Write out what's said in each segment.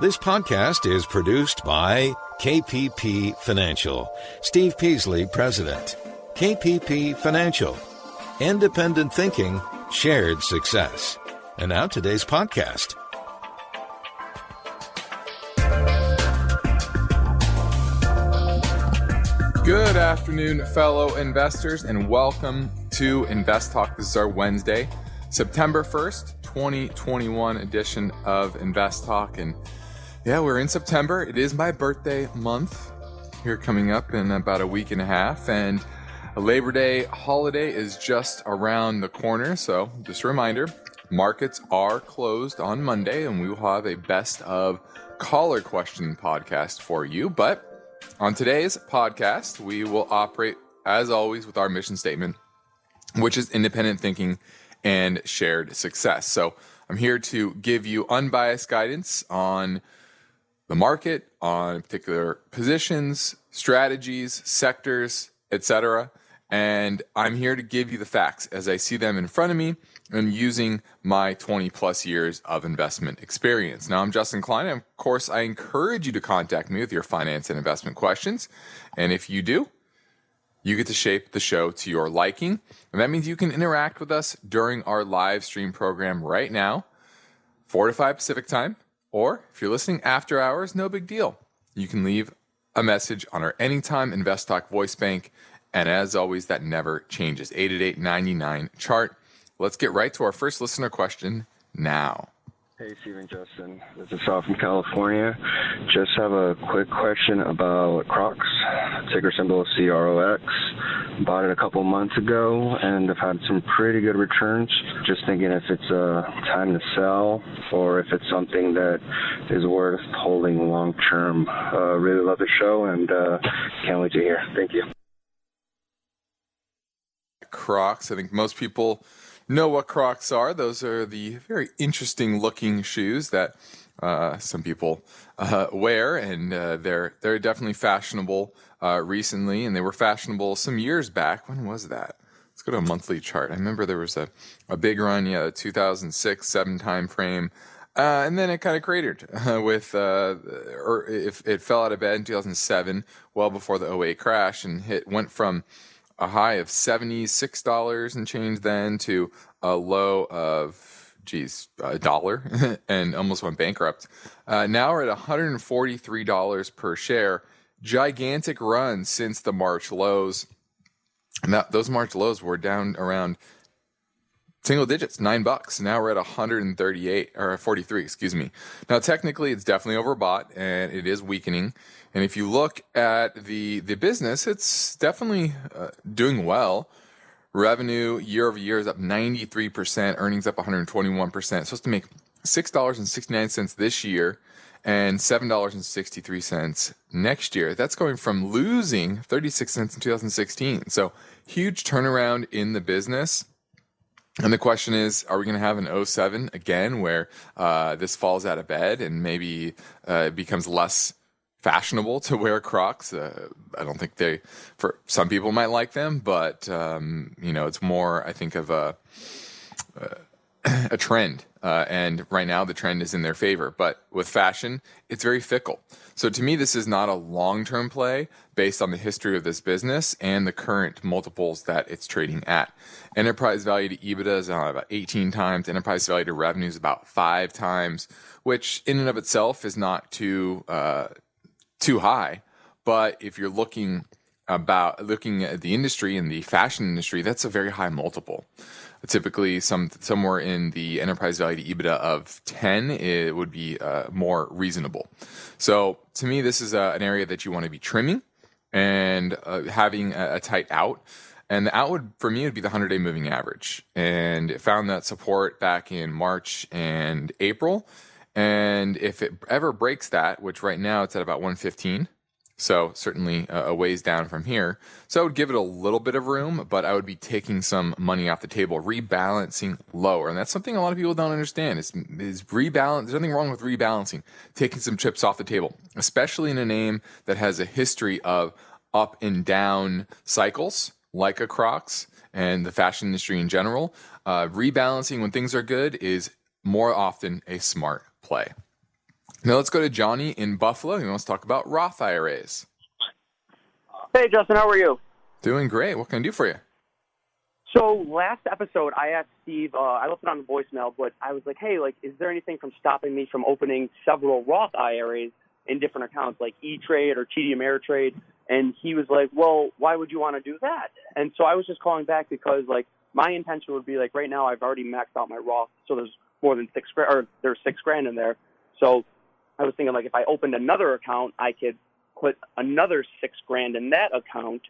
This podcast is produced by KPP Financial. Steve Peasley, President. KPP Financial. Independent thinking. Shared success. And now today's podcast. Good afternoon, fellow investors, and welcome to Invest Talk. This is our Wednesday, September 1st, 2021 edition of Invest Talk. And yeah, we're in September. It is my birthday month here coming up in about a week and a half. And the Labor Day holiday is just around the corner, so just a reminder, markets are closed on Monday, and we will have a best of caller question podcast for you. But on today's podcast, we will operate, as always, with our mission statement, which is independent thinking and shared success. So I'm here to give you unbiased guidance on the market, on particular positions, strategies, sectors, etc. And I'm here to give you the facts as I see them in front of me and using my 20 plus years of investment experience. Now, I'm Justin Klein. And of course, I encourage you to contact me with your finance and investment questions. And if you do, you get to shape the show to your liking. And that means you can interact with us during our live stream program right now, 4 to 5 Pacific time. Or if you're listening after hours, no big deal. You can leave a message on our Anytime InvestTalk voice bank. And as always, that never changes. 888-99-CHART. Let's get right to our first listener question now. Hey, Steve and Justin. This is Sal from California. Just have a quick question about Crocs, ticker symbol CROX. Bought it a couple months ago, and I've had some pretty good returns. Just thinking if it's time to sell or if it's something that is worth holding long-term. Really love the show, and can't wait to hear. Thank you. Crocs. I think most people know what Crocs are. Those are the very interesting looking shoes that some people wear, and they're definitely fashionable recently, and they were fashionable some years back. When was that? Let's go to a monthly chart. I remember there was a big run, the 2006-07 time frame, and then it kind of cratered or if it fell out of bed in 2007, well before the 08 crash, and went from a high of $76 and change then to a low of, a dollar, and almost went bankrupt. Now we're at $143 per share. Gigantic run since the March lows. And those March lows were down around single digits, $9. Now we're at 138 or 43, excuse me. Now, technically, it's definitely overbought, and it is weakening. And if you look at the business, it's definitely doing well. Revenue year over year is up 93%, earnings up 121%. It's supposed to make $6.69 this year and $7.63 next year. That's going from losing 36 cents in 2016. So huge turnaround in the business. And the question is, are we going to have an 07 again where this falls out of bed and maybe it becomes less fashionable to wear Crocs? I don't think some people might like them, but it's more, I think, of a trend. And right now the trend is in their favor. But with fashion, it's very fickle. So to me, this is not a long-term play based on the history of this business and the current multiples that it's trading at. Enterprise value to EBITDA is about 18 times. Enterprise value to revenue is about 5 times, which in and of itself is not too high. But if you're looking at the industry and the fashion industry, that's a very high multiple. Typically, somewhere in the enterprise value to EBITDA of 10, it would be more reasonable. So to me, this is an area that you want to be trimming and having a tight out. And the outward for me would be the 100-day moving average. And it found that support back in March and April. And if it ever breaks that, which right now it's at about 115, so certainly a ways down from here. So I would give it a little bit of room, but I would be taking some money off the table, rebalancing lower. And that's something a lot of people don't understand is rebalance. There's nothing wrong with rebalancing, taking some chips off the table, especially in a name that has a history of up and down cycles like a Crocs and the fashion industry in general. Rebalancing when things are good is more often a smart play. Now let's go to Johnny in Buffalo. He wants to talk about Roth IRAs. Hey, Justin, how are you? Doing great. What can I do for you? So last episode, I asked Steve, I left it on the voicemail, but I was like, hey, like, is there anything from stopping me from opening several Roth IRAs in different accounts, like E-Trade or TD Ameritrade? And he was like, well, why would you want to do that? And so I was just calling back because, like, my intention would be, like, right now I've already maxed out my Roth, so there's more than $6,000 in there. So I was thinking, like, if I opened another account, I could put another $6,000 in that account,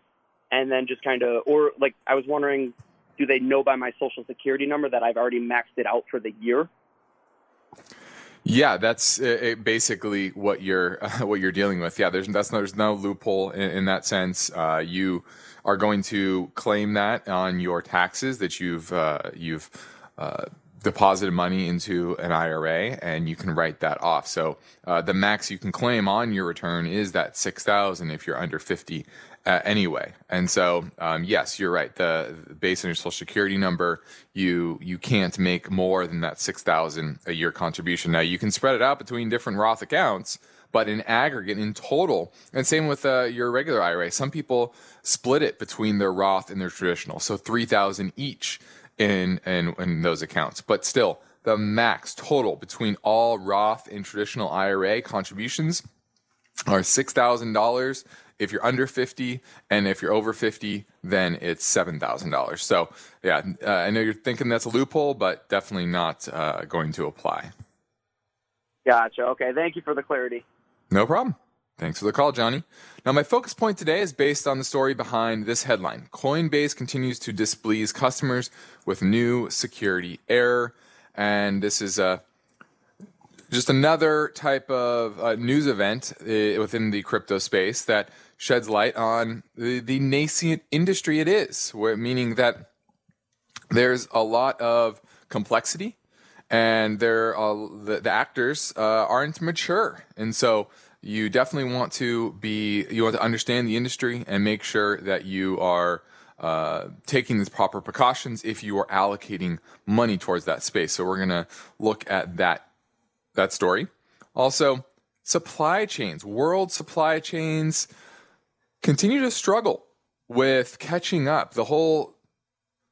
and then just kind of, or like, I was wondering, do they know by my social security number that I've already maxed it out for the year? Yeah, that's basically what you're dealing with. Yeah, there's no loophole in that sense. You are going to claim that on your taxes that you've deposited money into an IRA, and you can write that off. So the max you can claim on your return is that $6,000 if you're under 50 anyway. And so, yes, you're right. Based on your social security number, you can't make more than that $6,000 a year contribution. Now, you can spread it out between different Roth accounts, but in aggregate, in total, and same with your regular IRA, some people split it between their Roth and their traditional. So $3,000 each in those accounts. But still, the max total between all Roth and traditional IRA contributions are $6,000 if you're under 50, and if you're over 50, then it's $7,000. So yeah, I know you're thinking that's a loophole, but definitely not going to apply. Gotcha. Okay. Thank you for the clarity. No problem. Thanks for the call, Johnny. Now, my focus point today is based on the story behind this headline. Coinbase continues to displease customers with new security error. And this is just another type of news event within the crypto space that sheds light on the nascent industry it is, meaning that there's a lot of complexity and the actors aren't mature. And so you definitely want to understand the industry and make sure that you are taking the proper precautions if you are allocating money towards that space. So we're going to look at that story. Also, supply chains, world supply chains continue to struggle with catching up. The whole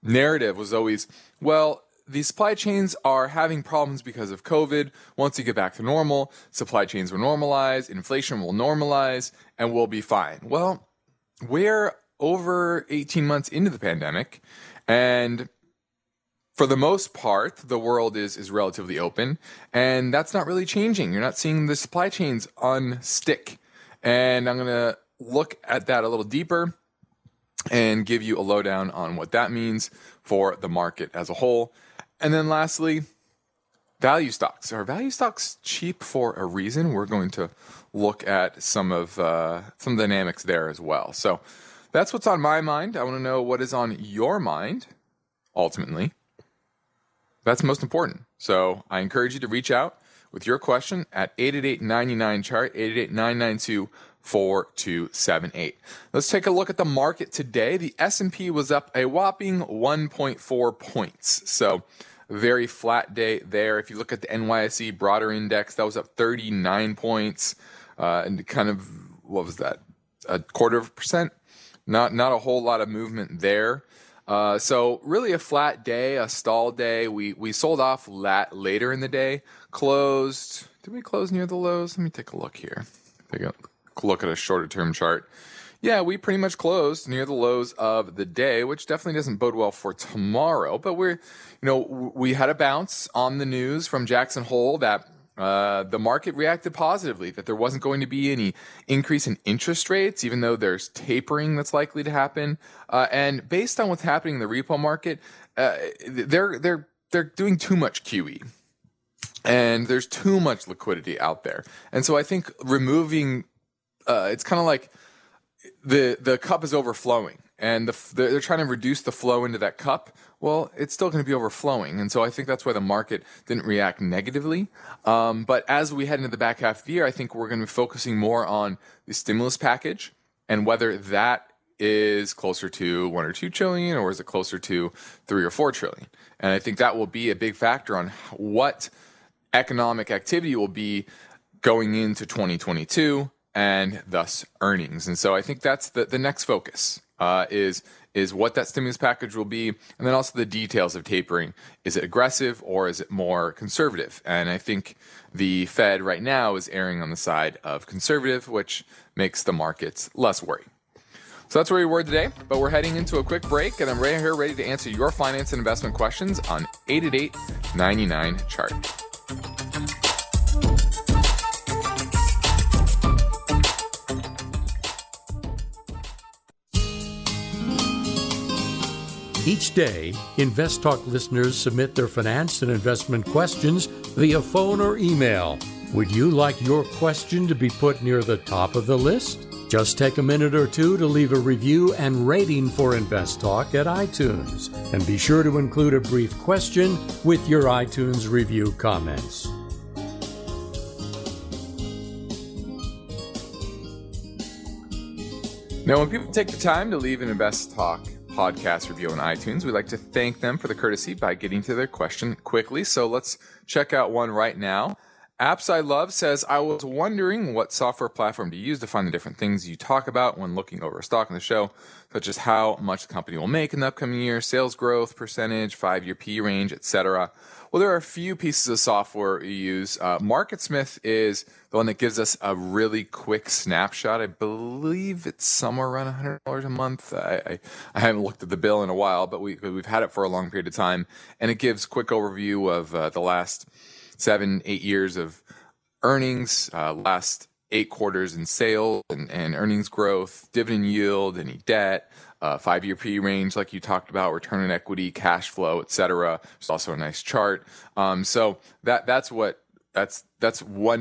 narrative was always, well, these supply chains are having problems because of COVID. Once you get back to normal, supply chains will normalize, inflation will normalize, and we'll be fine. Well, we're over 18 months into the pandemic, and for the most part, the world is relatively open, and that's not really changing. You're not seeing the supply chains unstick. And I'm going to look at that a little deeper and give you a lowdown on what that means for the market as a whole. And then lastly, value stocks. Are value stocks cheap for a reason? We're going to look at some dynamics there as well. So that's what's on my mind. I want to know what is on your mind, ultimately. That's most important. So I encourage you to reach out with your question at 888-99-CHART, 888-992-4278. Let's take a look at the market today. The S&P was up a whopping 1.4 points. So very flat day there. If you look at the NYSE broader index, that was up 39 points. And kind of, what was that? 0.25%? Not a whole lot of movement there. So really a flat day, a stall day. We sold off later in the day. Closed. Did we close near the lows? Let me take a look here. Take a look at a shorter term chart. Yeah, we pretty much closed near the lows of the day, which definitely doesn't bode well for tomorrow. But we had a bounce on the news from Jackson Hole that the market reacted positively, that there wasn't going to be any increase in interest rates, even though there's tapering that's likely to happen. And based on what's happening in the repo market, they're doing too much QE. And there's too much liquidity out there. And so I think removing it's kind of like the cup is overflowing. And they're trying to reduce the flow into that cup. Well, it's still going to be overflowing. And so I think that's why the market didn't react negatively. But as we head into the back half of the year, I think we're going to be focusing more on the stimulus package and whether that is closer to 1 or 2 trillion, or is it closer to 3 or 4 trillion? And I think that will be a big factor on what economic activity will be going into 2022 and thus earnings. And so I think that's the next focus is what that stimulus package will be. And then also the details of tapering. Is it aggressive or is it more conservative? And I think the Fed right now is erring on the side of conservative, which makes the markets less worried. So that's where we were today, but we're heading into a quick break, and I'm right here ready to answer your finance and investment questions on 888-99-CHART. Each day, InvestTalk listeners submit their finance and investment questions via phone or email. Would you like your question to be put near the top of the list? Just take a minute or two to leave a review and rating for InvestTalk at iTunes. And be sure to include a brief question with your iTunes review comments. Now, when people take the time to leave an InvestTalk podcast review on iTunes, we'd like to thank them for the courtesy by getting to their question quickly. So let's check out one right now. Apps I Love says, I was wondering what software platform to use to find the different things you talk about when looking over a stock on the show, such as how much the company will make in the upcoming year, sales growth, percentage, 5-year P range, etc. Well, there are a few pieces of software you use. MarketSmith is the one that gives us a really quick snapshot. I believe it's somewhere around $100 a month. I haven't looked at the bill in a while, but we've had it for a long period of time. And it gives quick overview of the last 7-8 years of earnings, last 8 quarters in sales and earnings growth, dividend yield, any debt, 5-year P range like you talked about, return on equity, cash flow, etc. It's also a nice chart. So that's one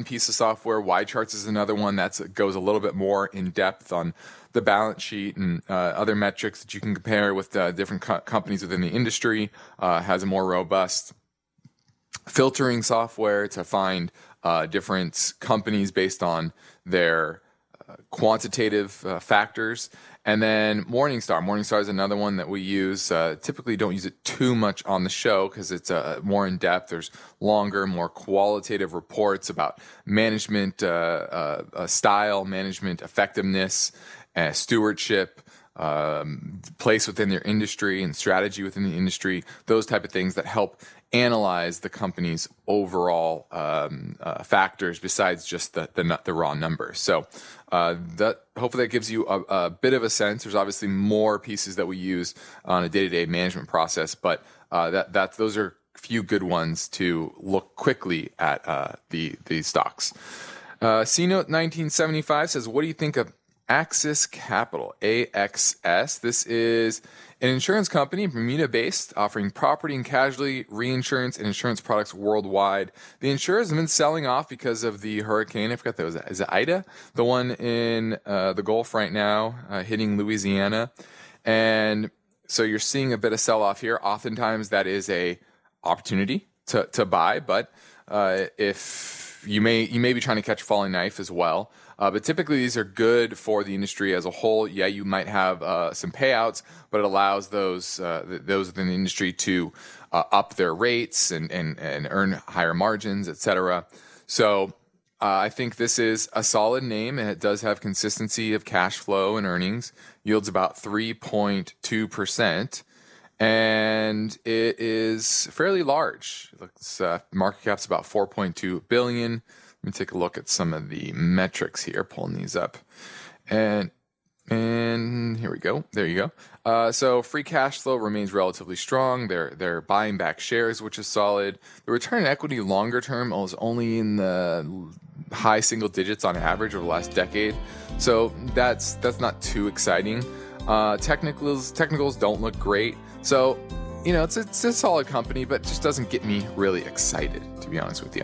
piece of software. YCharts is another one that goes a little bit more in depth on the balance sheet and other metrics that you can compare with different companies within the industry. Has a more robust filtering software to find different companies based on their quantitative factors. And then Morningstar. Morningstar is another one that we use. Typically don't use it too much on the show because it's more in-depth. There's longer, more qualitative reports about management style, management effectiveness, stewardship, place within their industry and strategy within the industry, those type of things that help analyze the company's overall factors besides just the raw numbers. So that hopefully that gives you a bit of a sense. There's obviously more pieces that we use on a day-to-day management process, but those are a few good ones to look quickly at the stocks. CNote 1975 says, what do you think of Axis Capital, AXS? This is an insurance company, Bermuda-based, offering property and casualty reinsurance and insurance products worldwide. The insurers have been selling off because of the hurricane. I forgot that was is it Ida, the one in the Gulf right now, hitting Louisiana. And so you're seeing a bit of sell-off here. Oftentimes that is a opportunity to buy, but if you may be trying to catch a falling knife as well. But typically, these are good for the industry as a whole. Yeah, you might have some payouts, but it allows those within the industry to up their rates and earn higher margins, etc. So I think this is a solid name, and it does have consistency of cash flow and earnings. Yields about 3.2%, and it is fairly large. It's, market cap's about $4.2 billion. Let me take a look at some of the metrics here, pulling these up. And here we go. There you go. So free cash flow remains relatively strong. They're buying back shares, which is solid. The return on equity longer term is only in the high single digits on average over the last decade. So that's not too exciting. Technicals don't look great. So you know, it's a solid company, but it just doesn't get me really excited, to be honest with you.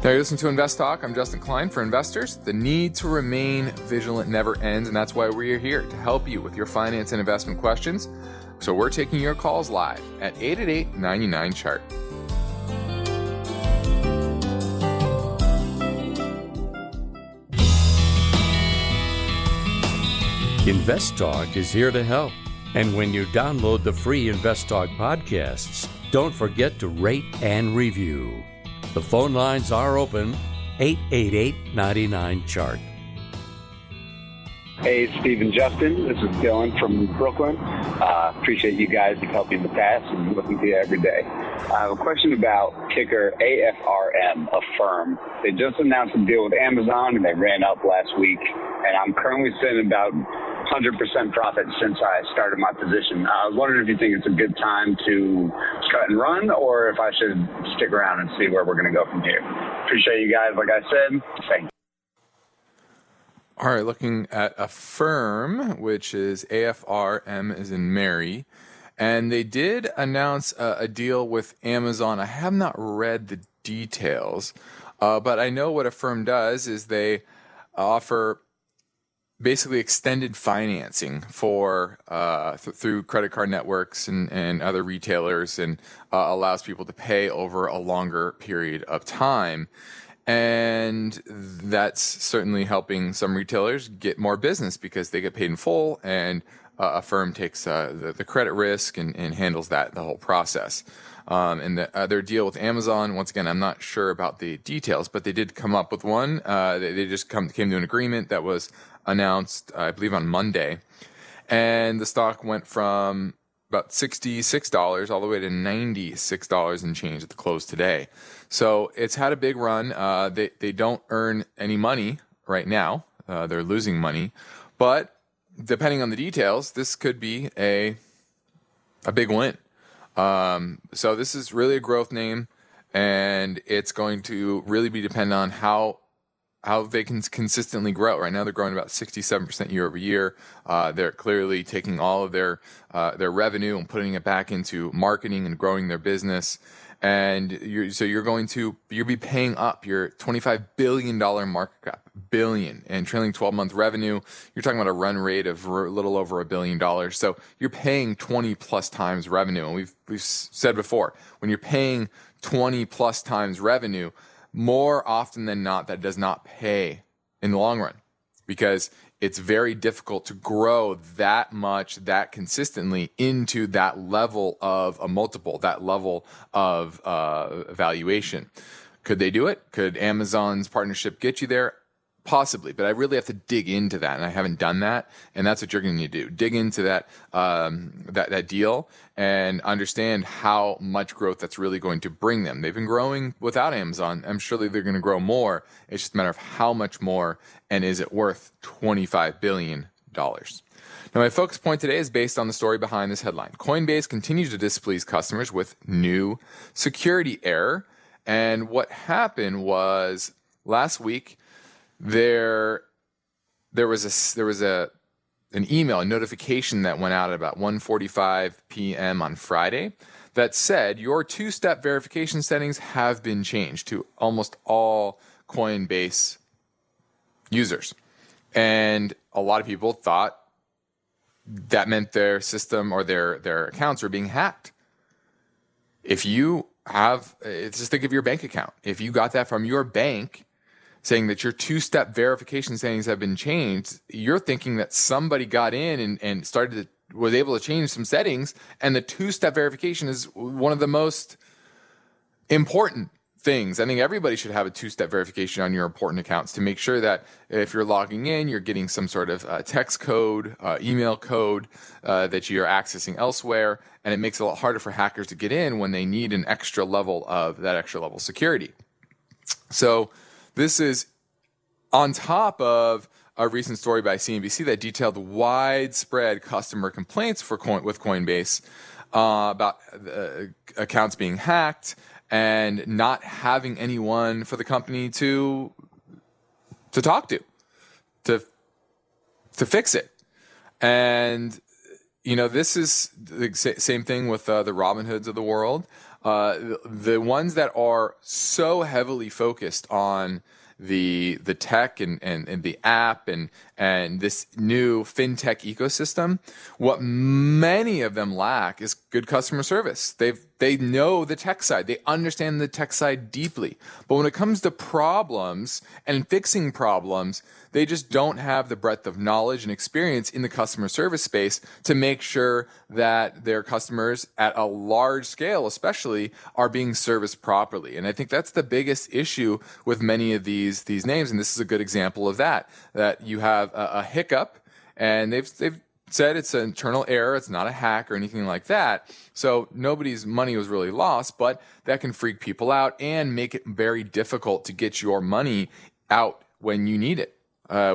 There you listen to Invest Talk. I'm Justin Klein for Investors. The need to remain vigilant never ends, and that's why we are here to help you with your finance and investment questions. So we're taking your calls live at 888-99-CHART. InvestTalk is here to help. And when you download the free InvestTalk podcasts, don't forget to rate and review. The phone lines are open, 888-99-CHART. Hey, it's Steve and Justin. This is Dylan from Brooklyn. Appreciate you guys and helping in the past and looking to you every day. I have a question about ticker AFRM, Affirm. They just announced a deal with Amazon, and they ran up last week. And I'm currently sitting about 100% profit since I started my position. I was wondering if you think it's a good time to cut and run, or if I should stick around and see where we're going to go from here. Appreciate you guys. Like I said, thank you. All right, looking at Affirm, which is AFRM as in Mary, and they did announce a deal with Amazon. I have not read the details, but I know what Affirm does is they offer basically extended financing for through credit card networks and other retailers, and allows people to pay over a longer period of time. And that's certainly helping some retailers get more business because they get paid in full, and Affirm takes the credit risk and handles that, the whole process. And the other deal with Amazon, once again, I'm not sure about the details, but they did come up with one. They just came to an agreement that was announced, I believe, on Monday. And the stock went from about $66 all the way to $96 and change at the close today. So it's had a big run. They don't earn any money right now. They're losing money. But depending on the details, this could be a big win. So this is really a growth name, and it's going to really be dependent on how they can consistently grow. Right now, they're growing about 67% year over year. They're clearly taking all of their revenue and putting it back into marketing and growing their business. And you'll be paying up your $25 billion market cap, billion, and trailing 12-month revenue. You're talking about a run rate of a little over $1 billion. So you're paying 20 plus times revenue. And we've said before, when you're paying 20 plus times revenue, more often than not, that does not pay in the long run, because it's very difficult to grow that much, that consistently into that level of a multiple, that level of valuation. Could they do it? Could Amazon's partnership get you there? Possibly, but I really have to dig into that, and I haven't done that. And that's what you're going to do: dig into that that deal and understand how much growth that's really going to bring them. They've been growing without Amazon. I'm sure they're going to grow more. It's just a matter of how much more, and is it worth $25 billion? Now, my focus point today is based on the story behind this headline: Coinbase continues to displease customers with new security error. And what happened was last week, there was an email, a notification that went out at about 1:45 p.m. on Friday that said your two-step verification settings have been changed to almost all Coinbase users. And a lot of people thought that meant their system or their accounts were being hacked. If you have, just think of your bank account. If you got that from your bank saying that your two-step verification settings have been changed, you're thinking that somebody got in and started to, was able to change some settings, and the two-step verification is one of the most important things. I think everybody should have a two-step verification on your important accounts to make sure that if you're logging in, you're getting some sort of text code, email code that you're accessing elsewhere, and it makes it a lot harder for hackers to get in when they need an extra level of security. So this is on top of a recent story by CNBC that detailed widespread customer complaints with Coinbase about accounts being hacked and not having anyone for the company to talk to fix it. And You know, this is the same thing with the Robinhoods of the world. The ones that are so heavily focused on the tech and the app and this new fintech ecosystem, what many of them lack is good customer service. They know the tech side. They understand the tech side deeply. But when it comes to problems and fixing problems, they just don't have the breadth of knowledge and experience in the customer service space to make sure that their customers at a large scale especially are being serviced properly. And I think that's the biggest issue with many of these names. And this is a good example of that, that you have a hiccup and they've said it's an internal error. It's not a hack or anything like that. So nobody's money was really lost, but that can freak people out and make it very difficult to get your money out when you need it.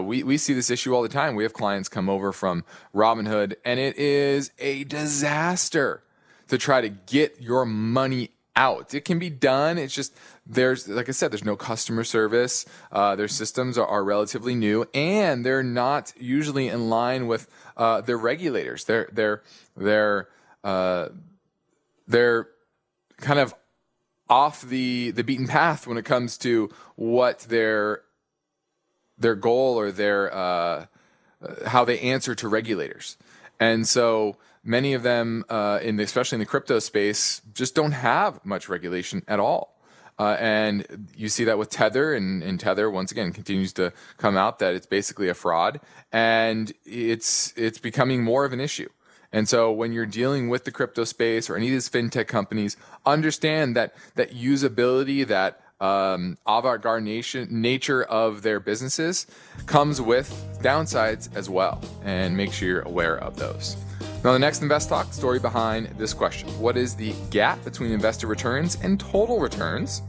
We see this issue all the time. We have clients come over from Robinhood, and it is a disaster to try to get your money out. It can be done. It's just, like I said, there's no customer service. Their systems are relatively new, and they're not usually in line with their regulators. They're kind of off the beaten path when it comes to what their goal or their how they answer to regulators. And so many of them, especially in the crypto space, just don't have much regulation at all. And you see that with Tether, and Tether, once again, continues to come out that it's basically a fraud, and it's becoming more of an issue. And so when you're dealing with the crypto space or any of these fintech companies, understand that usability, that avant-garde nature of their businesses comes with downsides as well, and make sure you're aware of those. Now, the next InvestTalk story behind this question: what is the gap between investor returns and total returns?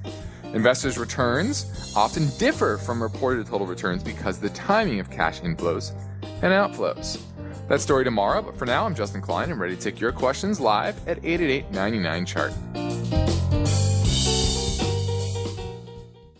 Investors' returns often differ from reported total returns because of the timing of cash inflows and outflows. That story tomorrow, but for now, I'm Justin Klein. I'm ready to take your questions live at 888-99-CHART.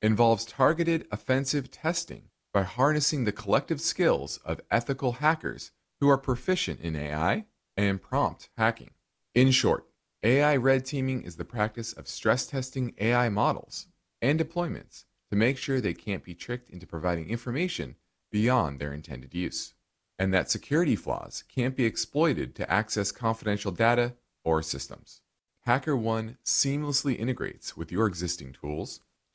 involves targeted offensive testing by harnessing the collective skills of ethical hackers who are proficient in AI and prompt hacking. In short, AI red teaming is the practice of stress testing AI models and deployments to make sure they can't be tricked into providing information beyond their intended use, and that security flaws can't be exploited to access confidential data or systems. HackerOne seamlessly integrates with your existing tools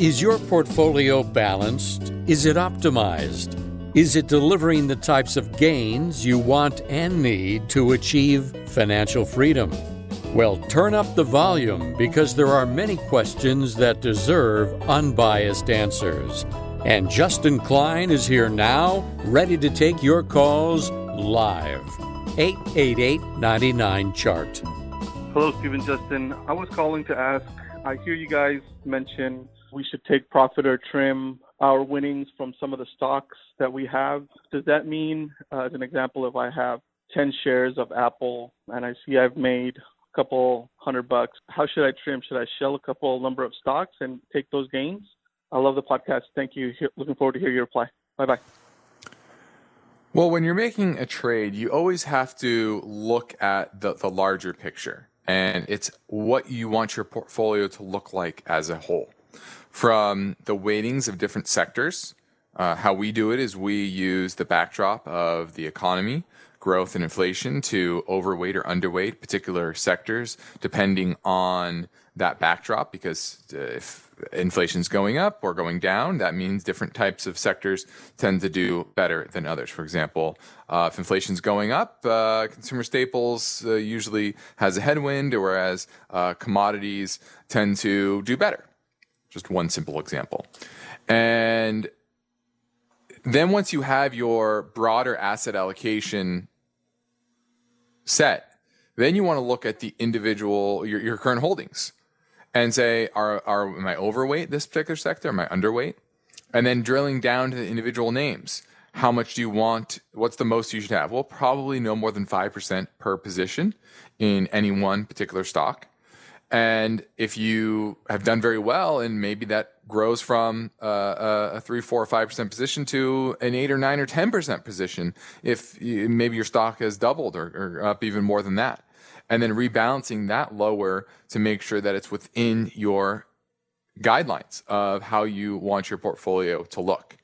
Is your portfolio balanced? Is it optimized? Is it delivering the types of gains you want and need to achieve financial freedom? Well, turn up the volume, because there are many questions that deserve unbiased answers. And Justin Klein is here now, ready to take your calls live. 888-99-CHART. Hello, Stephen, Justin. I was calling to ask, I hear you guys mention we should take profit or trim our winnings from some of the stocks that we have. Does that mean, as an example, if I have 10 shares of Apple and I see I've made a couple $100, how should I trim? Should I sell a couple number of stocks and take those gains? I love the podcast. Thank you. Looking forward to hear your reply. Bye-bye. Well, when you're making a trade, you always have to look at the larger picture, and it's what you want your portfolio to look like as a whole. From the weightings of different sectors, how we do it is we use the backdrop of the economy, growth, and inflation to overweight or underweight particular sectors depending on that backdrop, because if inflation's going up or going down, that means different types of sectors tend to do better than others. For example, if inflation's going up, consumer staples usually has a headwind, whereas commodities tend to do better. Just one simple example. And then once you have your broader asset allocation set, then you want to look at the individual, your current holdings, and say, am I overweight this particular sector? Am I underweight? And then drilling down to the individual names. How much do you want? What's the most you should have? Well, probably no more than 5% per position in any one particular stock. And if you have done very well, and maybe that grows from a 3, 4, or 5% position to an 8 or 9 or 10% position, if maybe your stock has doubled or up even more than that, and then rebalancing that lower to make sure that it's within your guidelines of how you want your portfolio to look.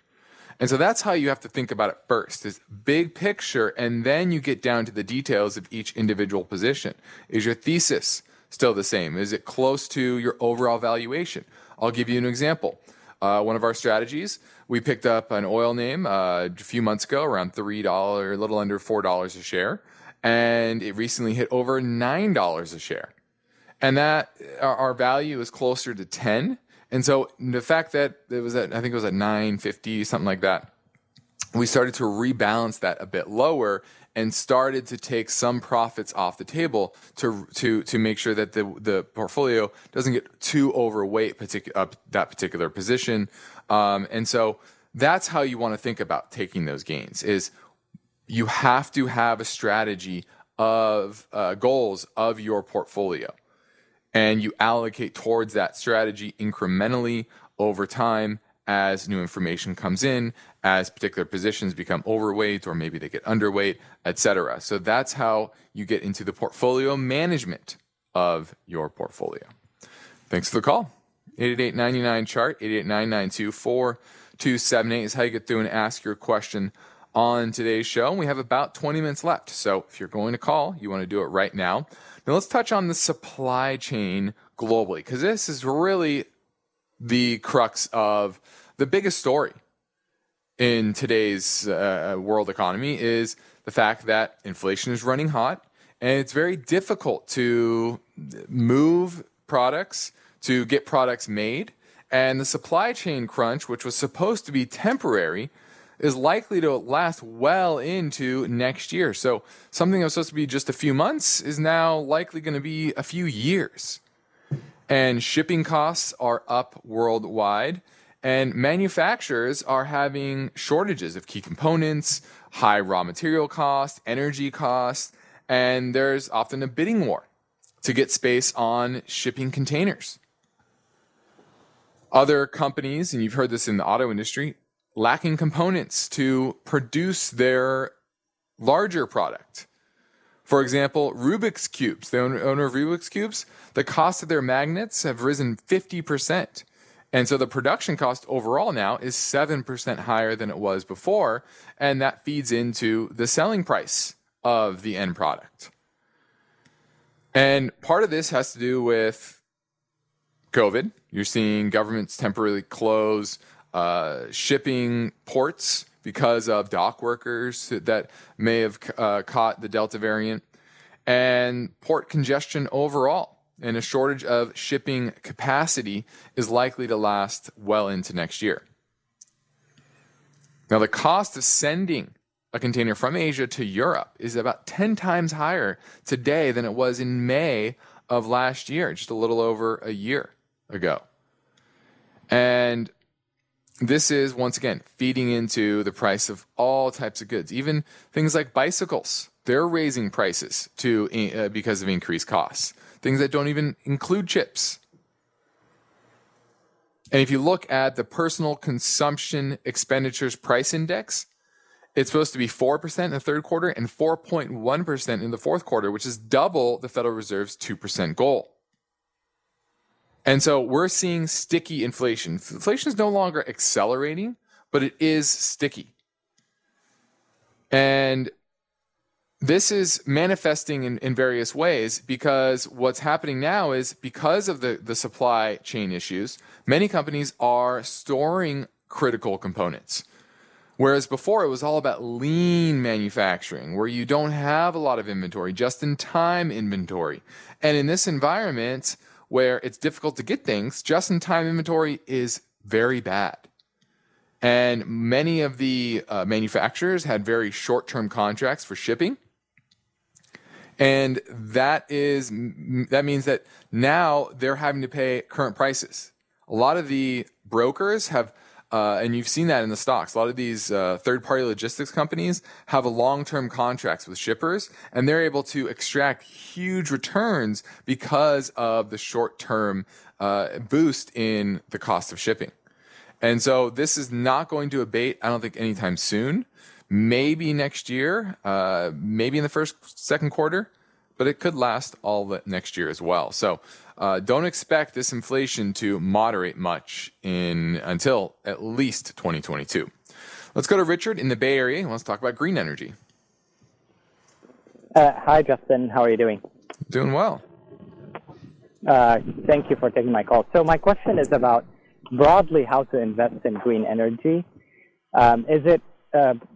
And so that's how you have to think about it first, is big picture, and then you get down to the details of each individual position. Is your thesis still the same? Is it close to your overall valuation? I'll give you an example. One of our strategies, we picked up an oil name a few months ago, around $3, a little under $4 a share, and it recently hit over $9 a share. And that our value is closer to 10. And so the fact that it was at, I think it was at 9.50, something like that, we started to rebalance that a bit lower and started to take some profits off the table to make sure that the portfolio doesn't get too overweight that particular position. And so that's how you want to think about taking those gains, is you have to have a strategy of goals of your portfolio, and you allocate towards that strategy incrementally over time as new information comes in, as particular positions become overweight or maybe they get underweight, etc. So that's how you get into the portfolio management of your portfolio. Thanks for the call. 888-99-CHART, 888-992-4278 is how you get through and ask your question on today's show. We have about 20 minutes left. So if you're going to call, you want to do it right now. Now let's touch on the supply chain globally, because this is really the crux of the biggest story in today's world economy, is the fact that inflation is running hot, and it's very difficult to move products, to get products made. And the supply chain crunch, which was supposed to be temporary, is likely to last well into next year. So something that was supposed to be just a few months is now likely going to be a few years. and shipping costs are up worldwide, and manufacturers are having shortages of key components, high raw material costs, energy costs, and there's often a bidding war to get space on shipping containers. Other companies, and you've heard this in the auto industry, lacking components to produce their larger product. For example, Rubik's Cubes, the owner of Rubik's Cubes, the cost of their magnets have risen 50%. And so the production cost overall now is 7% higher than it was before, and that feeds into the selling price of the end product. And part of this has to do with COVID. You're seeing governments temporarily close shipping ports because of dock workers that may have caught the Delta variant, and port congestion overall, and a shortage of shipping capacity is likely to last well into next year. Now, the cost of sending a container from Asia to Europe is about 10 times higher today than it was in May of last year, just a little over a year ago. And this is, once again, feeding into the price of all types of goods, even things like bicycles. They're raising prices because of increased costs, things that don't even include chips. And if you look at the Personal Consumption Expenditures Price Index, it's supposed to be 4% in the third quarter and 4.1% in the fourth quarter, which is double the Federal Reserve's 2% goal. And so we're seeing sticky inflation. Inflation is no longer accelerating, but it is sticky. And this is manifesting in various ways, because what's happening now is, because of the supply chain issues, many companies are storing critical components. Whereas before, it was all about lean manufacturing, where you don't have a lot of inventory, just-in-time inventory. And in this environment, where it's difficult to get things, just-in-time inventory is very bad. And many of the manufacturers had very short-term contracts for shipping. And that means that now they're having to pay current prices. A lot of the brokers have... and you've seen that in the stocks. A lot of these third-party logistics companies have long-term contracts with shippers, and they're able to extract huge returns because of the short-term boost in the cost of shipping. And so this is not going to abate, I don't think, anytime soon. Maybe next year, maybe in the second quarter, but it could last all the next year as well. So don't expect this inflation to moderate much until at least 2022. Let's go to Richard in the Bay Area. He wants to talk about green energy. Hi, Justin. How are you doing? Doing well. Thank you for taking my call. So my question is about broadly how to invest in green energy.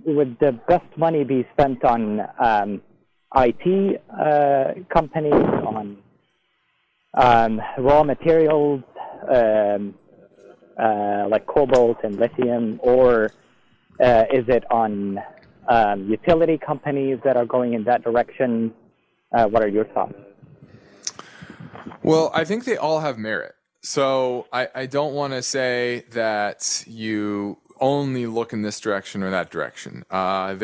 Would the best money be spent on IT companies, on raw materials like cobalt and lithium, or is it on utility companies that are going in that direction? What are your thoughts? Well, I think they all have merit. So I don't want to say that you only look in this direction or that direction. I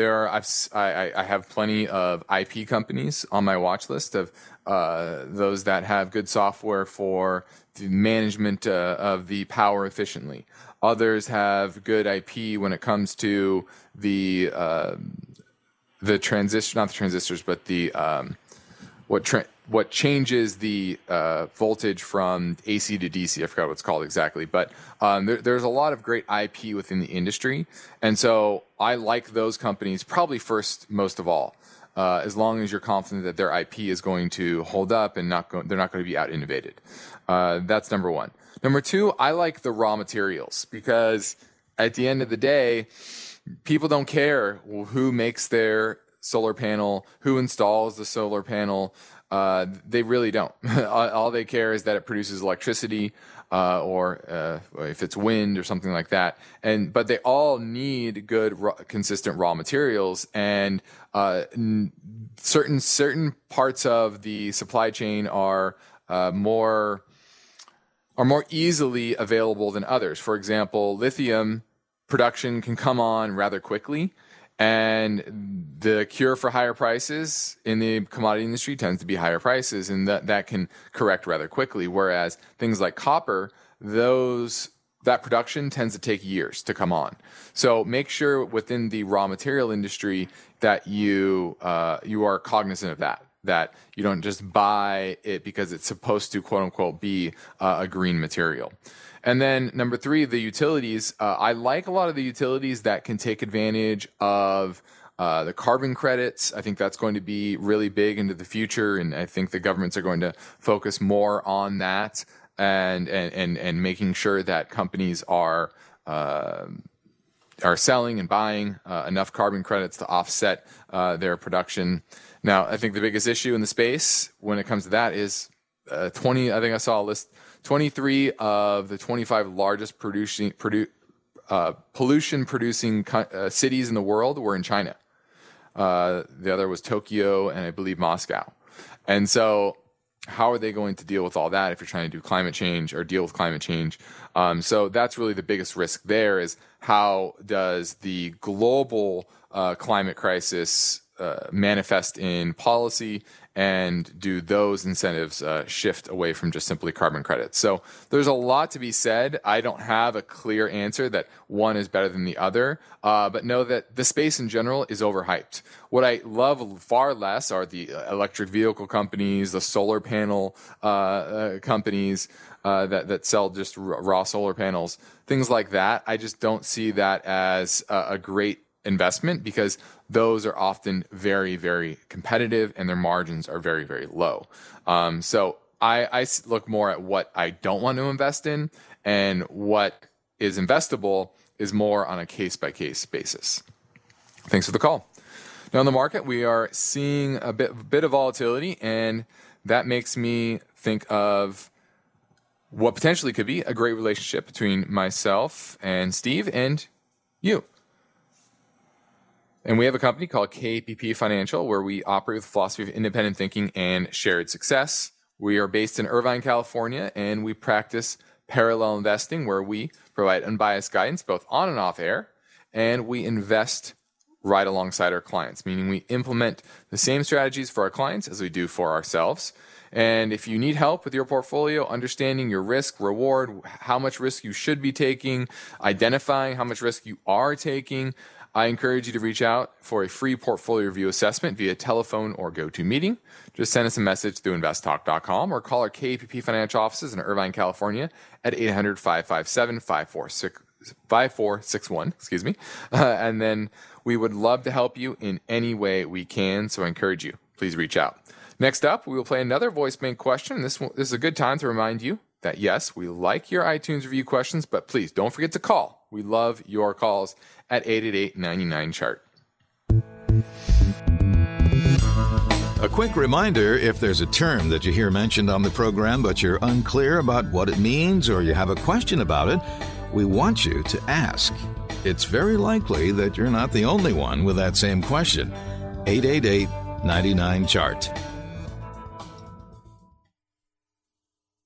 have plenty of IP companies on my watch list of those that have good software for the management of the power efficiently. Others have good IP when it comes to the transistor, not the transistors, but the what changes the voltage from AC to DC. I forgot what it's called exactly, but there's a lot of great IP within the industry. And so I like those companies probably first, most of all, as long as you're confident that their IP is going to hold up and they're not going to be out-innovated. That's number one. Number two, I like the raw materials, because at the end of the day, people don't care who makes their solar panel, who installs the solar panel. They really don't. All they care is that it produces electricity, or if it's wind or something like that. But they all need good, consistent raw materials. And certain parts of the supply chain are more are more easily available than others. For example, lithium production can come on rather quickly, and the cure for higher prices in the commodity industry tends to be higher prices, and that can correct rather quickly. Whereas things like copper, that production tends to take years to come on. So make sure within the raw material industry that you are cognizant of that you don't just buy it because it's supposed to, quote unquote, be a green material. And then number three, the utilities. I like a lot of the utilities that can take advantage of the carbon credits. I think that's going to be really big into the future, and I think the governments are going to focus more on that and making sure that companies are selling and buying enough carbon credits to offset their production. Now, I think the biggest issue in the space when it comes to that is 23 of the 25 largest pollution-producing cities in the world were in China. The other was Tokyo and I believe Moscow. And so how are they going to deal with all that if you're trying to do climate change or deal with climate change? So that's really the biggest risk there is how does the global climate crisis manifest in policy, and do those incentives shift away from just simply carbon credits? So there's a lot to be said. I don't have a clear answer that one is better than the other, but know that the space in general is overhyped. What I love far less are the electric vehicle companies, the solar panel companies that sell just raw solar panels, things like that. I just don't see that as a great investment because those are often very, very competitive and their margins are very, very low. So I look more at what I don't want to invest in, and what is investable is more on a case-by-case basis. Thanks for the call. Now in the market, we are seeing a bit of volatility, and that makes me think of what potentially could be a great relationship between myself and Steve and you. And we have a company called KPP Financial where we operate with a philosophy of independent thinking and shared success. We are based in Irvine, California, and we practice parallel investing where we provide unbiased guidance both on and off air, and we invest right alongside our clients, meaning we implement the same strategies for our clients as we do for ourselves. And if you need help with your portfolio, understanding your risk, reward, how much risk you should be taking, identifying how much risk you are taking, I encourage you to reach out for a free portfolio review assessment via telephone or GoToMeeting. Just send us a message through investtalk.com or call our KPP Financial offices in Irvine, California at 800-557-5461. And then we would love to help you in any way we can, so I encourage you, please reach out. Next up, we will play another voice bank question. This is a good time to remind you that, yes, we like your iTunes review questions, but please don't forget to call. We love your calls at 888-99-CHART. A quick reminder, if there's a term that you hear mentioned on the program but you're unclear about what it means or you have a question about it, we want you to ask. It's very likely that you're not the only one with that same question. 888-99-CHART.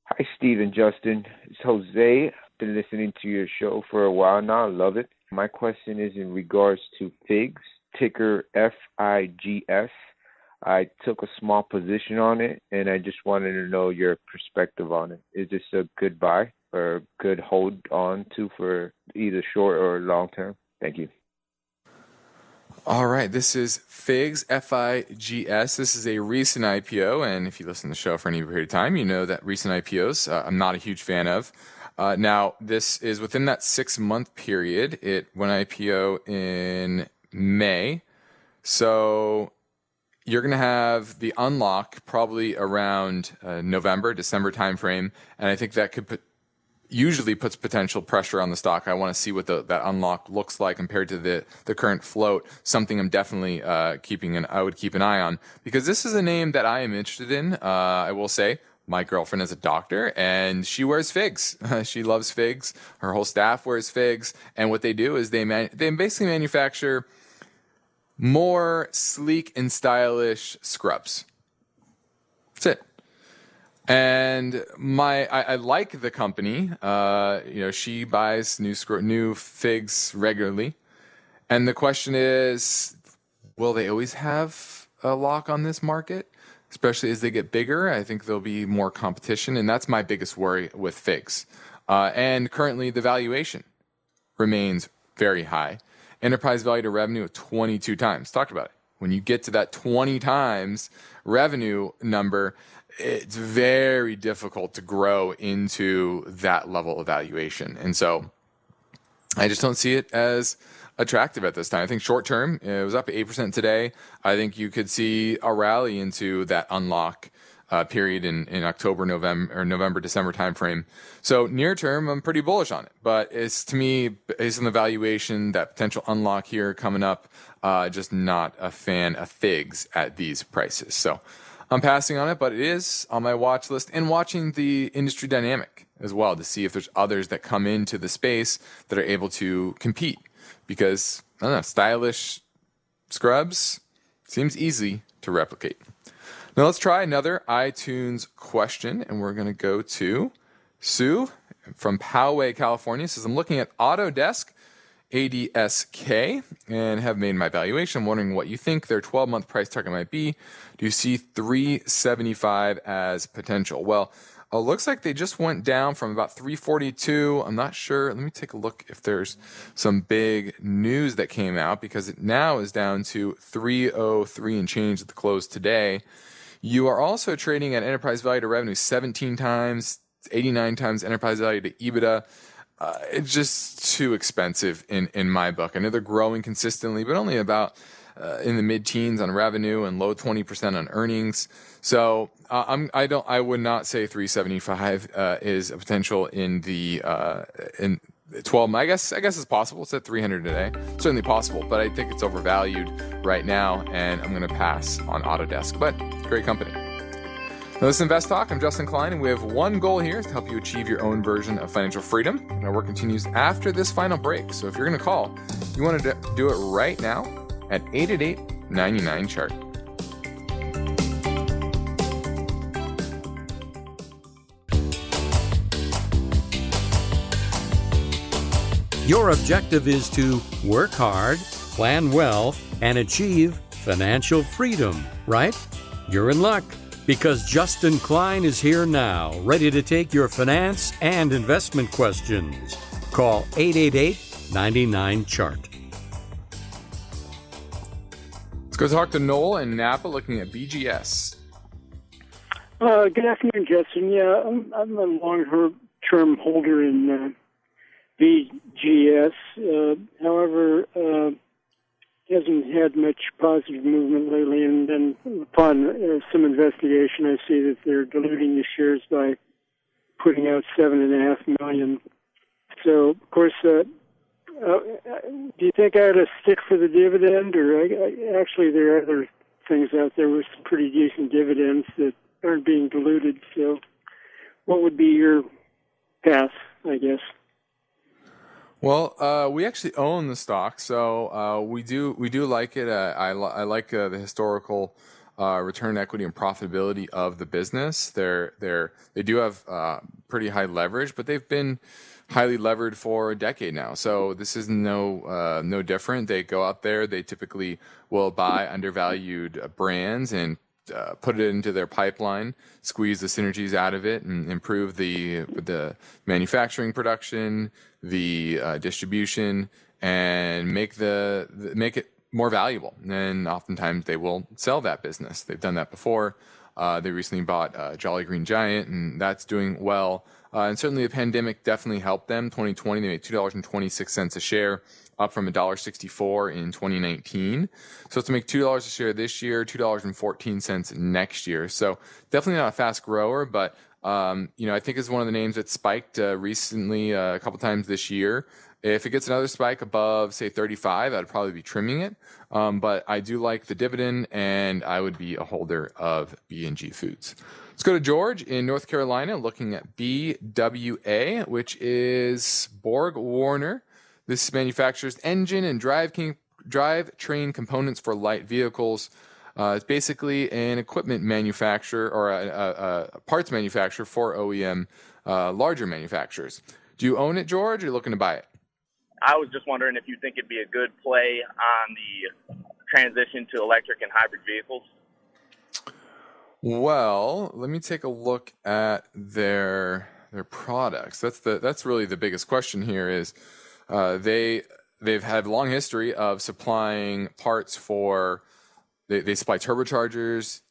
Hi, Steve and Justin. It's Jose. Been listening to your show for a while now. I love it. My question is in regards to FIGS, ticker FIGS. I took a small position on it, and I just wanted to know your perspective on it. Is this a good buy or good hold on to for either short or long term? Thank you. All right, this is FIGS, F-I-G-S. This is a recent IPO, and if you listen to the show for any period of time, you know that recent IPOs I'm not a huge fan of. Now, this is within that 6-month period. It went IPO in May. So you're going to have the unlock probably around November, December timeframe. And I think that could usually puts potential pressure on the stock. I want to see what that unlock looks like compared to the current float, something I'm definitely keep an eye on. Because this is a name that I am interested in, I will say. My girlfriend is a doctor, and she wears figs. She loves figs. Her whole staff wears figs. And what they do is they basically manufacture more sleek and stylish scrubs. That's it. And I like the company. She buys new FIGS regularly, and the question is, will they always have a lock on this market? Especially as they get bigger, I think there'll be more competition, and that's my biggest worry with FIGS. And currently, the valuation remains very high. Enterprise value to revenue of 22 times. Talked about it. When you get to that 20 times revenue number, it's very difficult to grow into that level of valuation. And so I just don't see it as attractive at this time. I think short term, it was up 8% today. I think you could see a rally into that unlock period in October, November, December timeframe. So near term, I'm pretty bullish on it. But it's, to me, based on the valuation, that potential unlock here coming up, just not a fan of FIGS at these prices. So I'm passing on it, but it is on my watch list, and watching the industry dynamic as well to see if there's others that come into the space that are able to compete. Because, I don't know, stylish scrubs seems easy to replicate. Now, let's try another iTunes question, and we're going to go to Sue from Poway, California. Says, I'm looking at Autodesk, ADSK, and have made my valuation. I'm wondering what you think their 12-month price target might be. Do you see $375 as potential? Well, it looks like they just went down from about $342. I'm not sure. Let me take a look if there's some big news that came out, because it now is down to $303 and change at the close today. You are also trading at enterprise value to revenue 17 times, 89 times enterprise value to EBITDA. It's just too expensive in my book. I know they're growing consistently, but only about in the mid-teens on revenue and low 20% on earnings. So I would not say 375 is a potential in the in 12. I guess it's possible. It's at 300 today. Certainly possible, but I think it's overvalued right now, and I'm going to pass on Autodesk. But great company. Now, this is Invest Talk. I'm Justin Klein, and we have one goal here to help you achieve your own version of financial freedom. And our work continues after this final break. So if you're going to call, you want to do it right now at 888-99-CHART. Your objective is to work hard, plan well, and achieve financial freedom, right? You're in luck, because Justin Klein is here now, ready to take your finance and investment questions. Call 888-99-CHART. Let's go talk to Noel in Napa, looking at BGS. Good afternoon, Justin. Yeah, I'm a long-term holder in BGS. However, hasn't had much positive movement lately, and then upon some investigation, I see that they're diluting the shares by putting out $7.5 million. So, of course, do you think I ought to stick for the dividend? Or actually, there are other things out there with some pretty decent dividends that aren't being diluted. So what would be your path, I guess? Well, we actually own the stock, so we do like it. I like the historical return equity and profitability of the business. They do have pretty high leverage, but they've been highly levered for a decade now. So this is no different. They go out there. They typically will buy undervalued brands and put it into their pipeline, squeeze the synergies out of it, and improve the manufacturing production, the distribution, and make it more valuable. And oftentimes they will sell that business. They've done that before. They recently bought Jolly Green Giant, and that's doing well. And certainly the pandemic definitely helped them. 2020, they made $2.26 a share, up from $1.64 in 2019. So it's to make $2 a share this year, $2.14 next year. So definitely not a fast grower, but I think it's one of the names that spiked recently a couple times this year. If it gets another spike above, say, 35, I'd probably be trimming it. But I do like the dividend, and I would be a holder of B&G Foods. Let's go to George in North Carolina, looking at BWA, which is Borg Warner. This manufactures engine and drivetrain components for light vehicles. It's basically an equipment manufacturer or a parts manufacturer for OEM larger manufacturers. Do you own it, George, or are you looking to buy it? I was just wondering if you think it'd be a good play on the transition to electric and hybrid vehicles. Well, let me take a look at their products. That's really the biggest question here is they've had a long history of supplying parts for they supply turbochargers,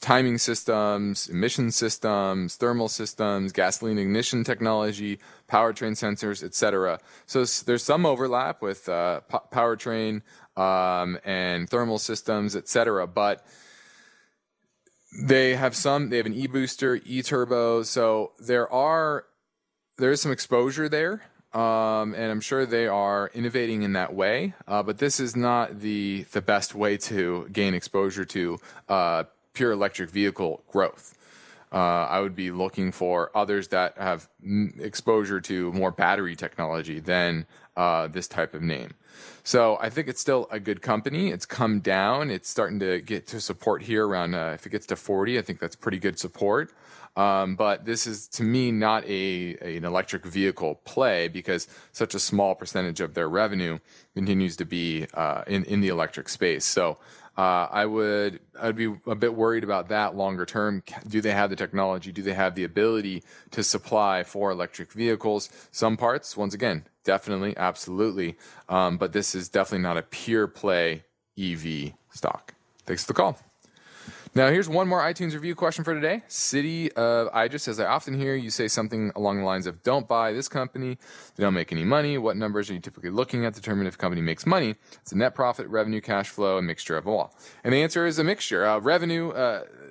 timing systems, emission systems, thermal systems, gasoline ignition technology, powertrain sensors, etc. So there's some overlap with powertrain and thermal systems, etc. But they have an e-booster, e-turbo. So there is some exposure there. And I'm sure they are innovating in that way, but this is not the best way to gain exposure to pure electric vehicle growth. I would be looking for others that have exposure to more battery technology than this type of name. So I think it's still a good company. It's come down. It's starting to get to support here around, if it gets to 40, I think that's pretty good support. But this is, to me, not an electric vehicle play because such a small percentage of their revenue continues to be in the electric space. So I'd be a bit worried about that longer term. Do they have the technology? Do they have the ability to supply for electric vehicles? Some parts, once again, definitely, absolutely. But this is definitely not a pure play EV stock. Thanks for the call. Now, here's one more iTunes review question for today. City of Idris says, I often hear you say something along the lines of, don't buy this company, they don't make any money. What numbers are you typically looking at to determine if a company makes money? It's a net profit, revenue, cash flow, a mixture of all. And the answer is a mixture. Revenue,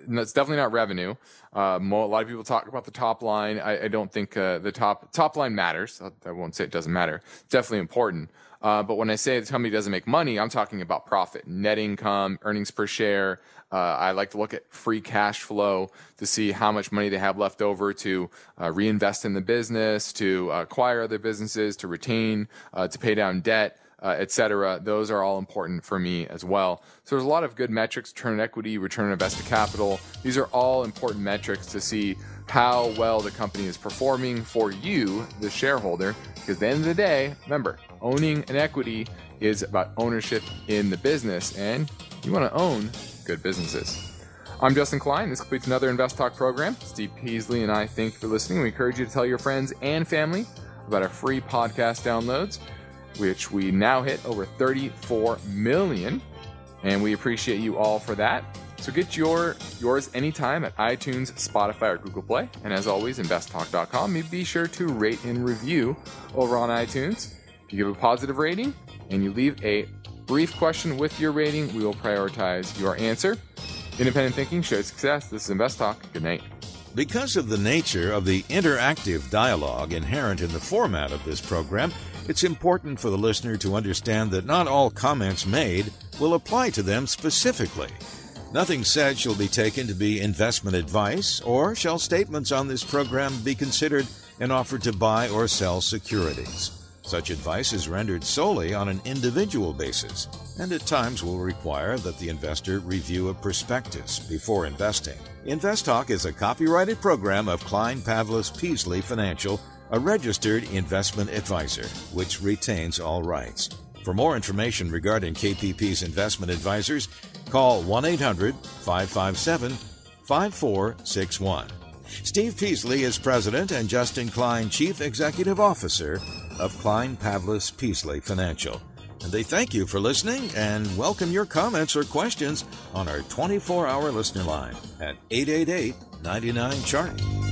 it's definitely not revenue. A lot of people talk about the top line. I don't think the top line matters. I won't say it doesn't matter. It's definitely important. But when I say the company doesn't make money, I'm talking about profit, net income, earnings per share. I like to look at free cash flow to see how much money they have left over to reinvest in the business, to acquire other businesses, to retain, to pay down debt, etc. Those are all important for me as well. So there's a lot of good metrics, return on equity, return on invested capital. These are all important metrics to see how well the company is performing for you, the shareholder, because at the end of the day, remember, owning an equity is about ownership in the business, and you want to own good businesses. I'm Justin Klein. This completes another Invest Talk program. Steve Peasley and I thank you for listening. We encourage you to tell your friends and family about our free podcast downloads, which we now hit over 34 million, and we appreciate you all for that. So get yours anytime at iTunes, Spotify, or Google Play. And as always, investtalk.com. Be sure to rate and review over on iTunes. If you give a positive rating and you leave a brief question with your rating, we will prioritize your answer. Independent thinking shows success. This is InvestTalk. Good night. Because of the nature of the interactive dialogue inherent in the format of this program, it's important for the listener to understand that not all comments made will apply to them specifically. Nothing said shall be taken to be investment advice, or shall statements on this program be considered an offer to buy or sell securities. Such advice is rendered solely on an individual basis, and at times will require that the investor review a prospectus before investing. InvestTalk is a copyrighted program of Klein Pavlis Peasley Financial, a registered investment advisor, which retains all rights. For more information regarding KPP's investment advisors, call 1-800-557-5461. Steve Peasley is President and Justin Klein, Chief Executive Officer of Klein Pavlis Peasley Financial. And they thank you for listening and welcome your comments or questions on our 24-hour listener line at 888-99-CHART.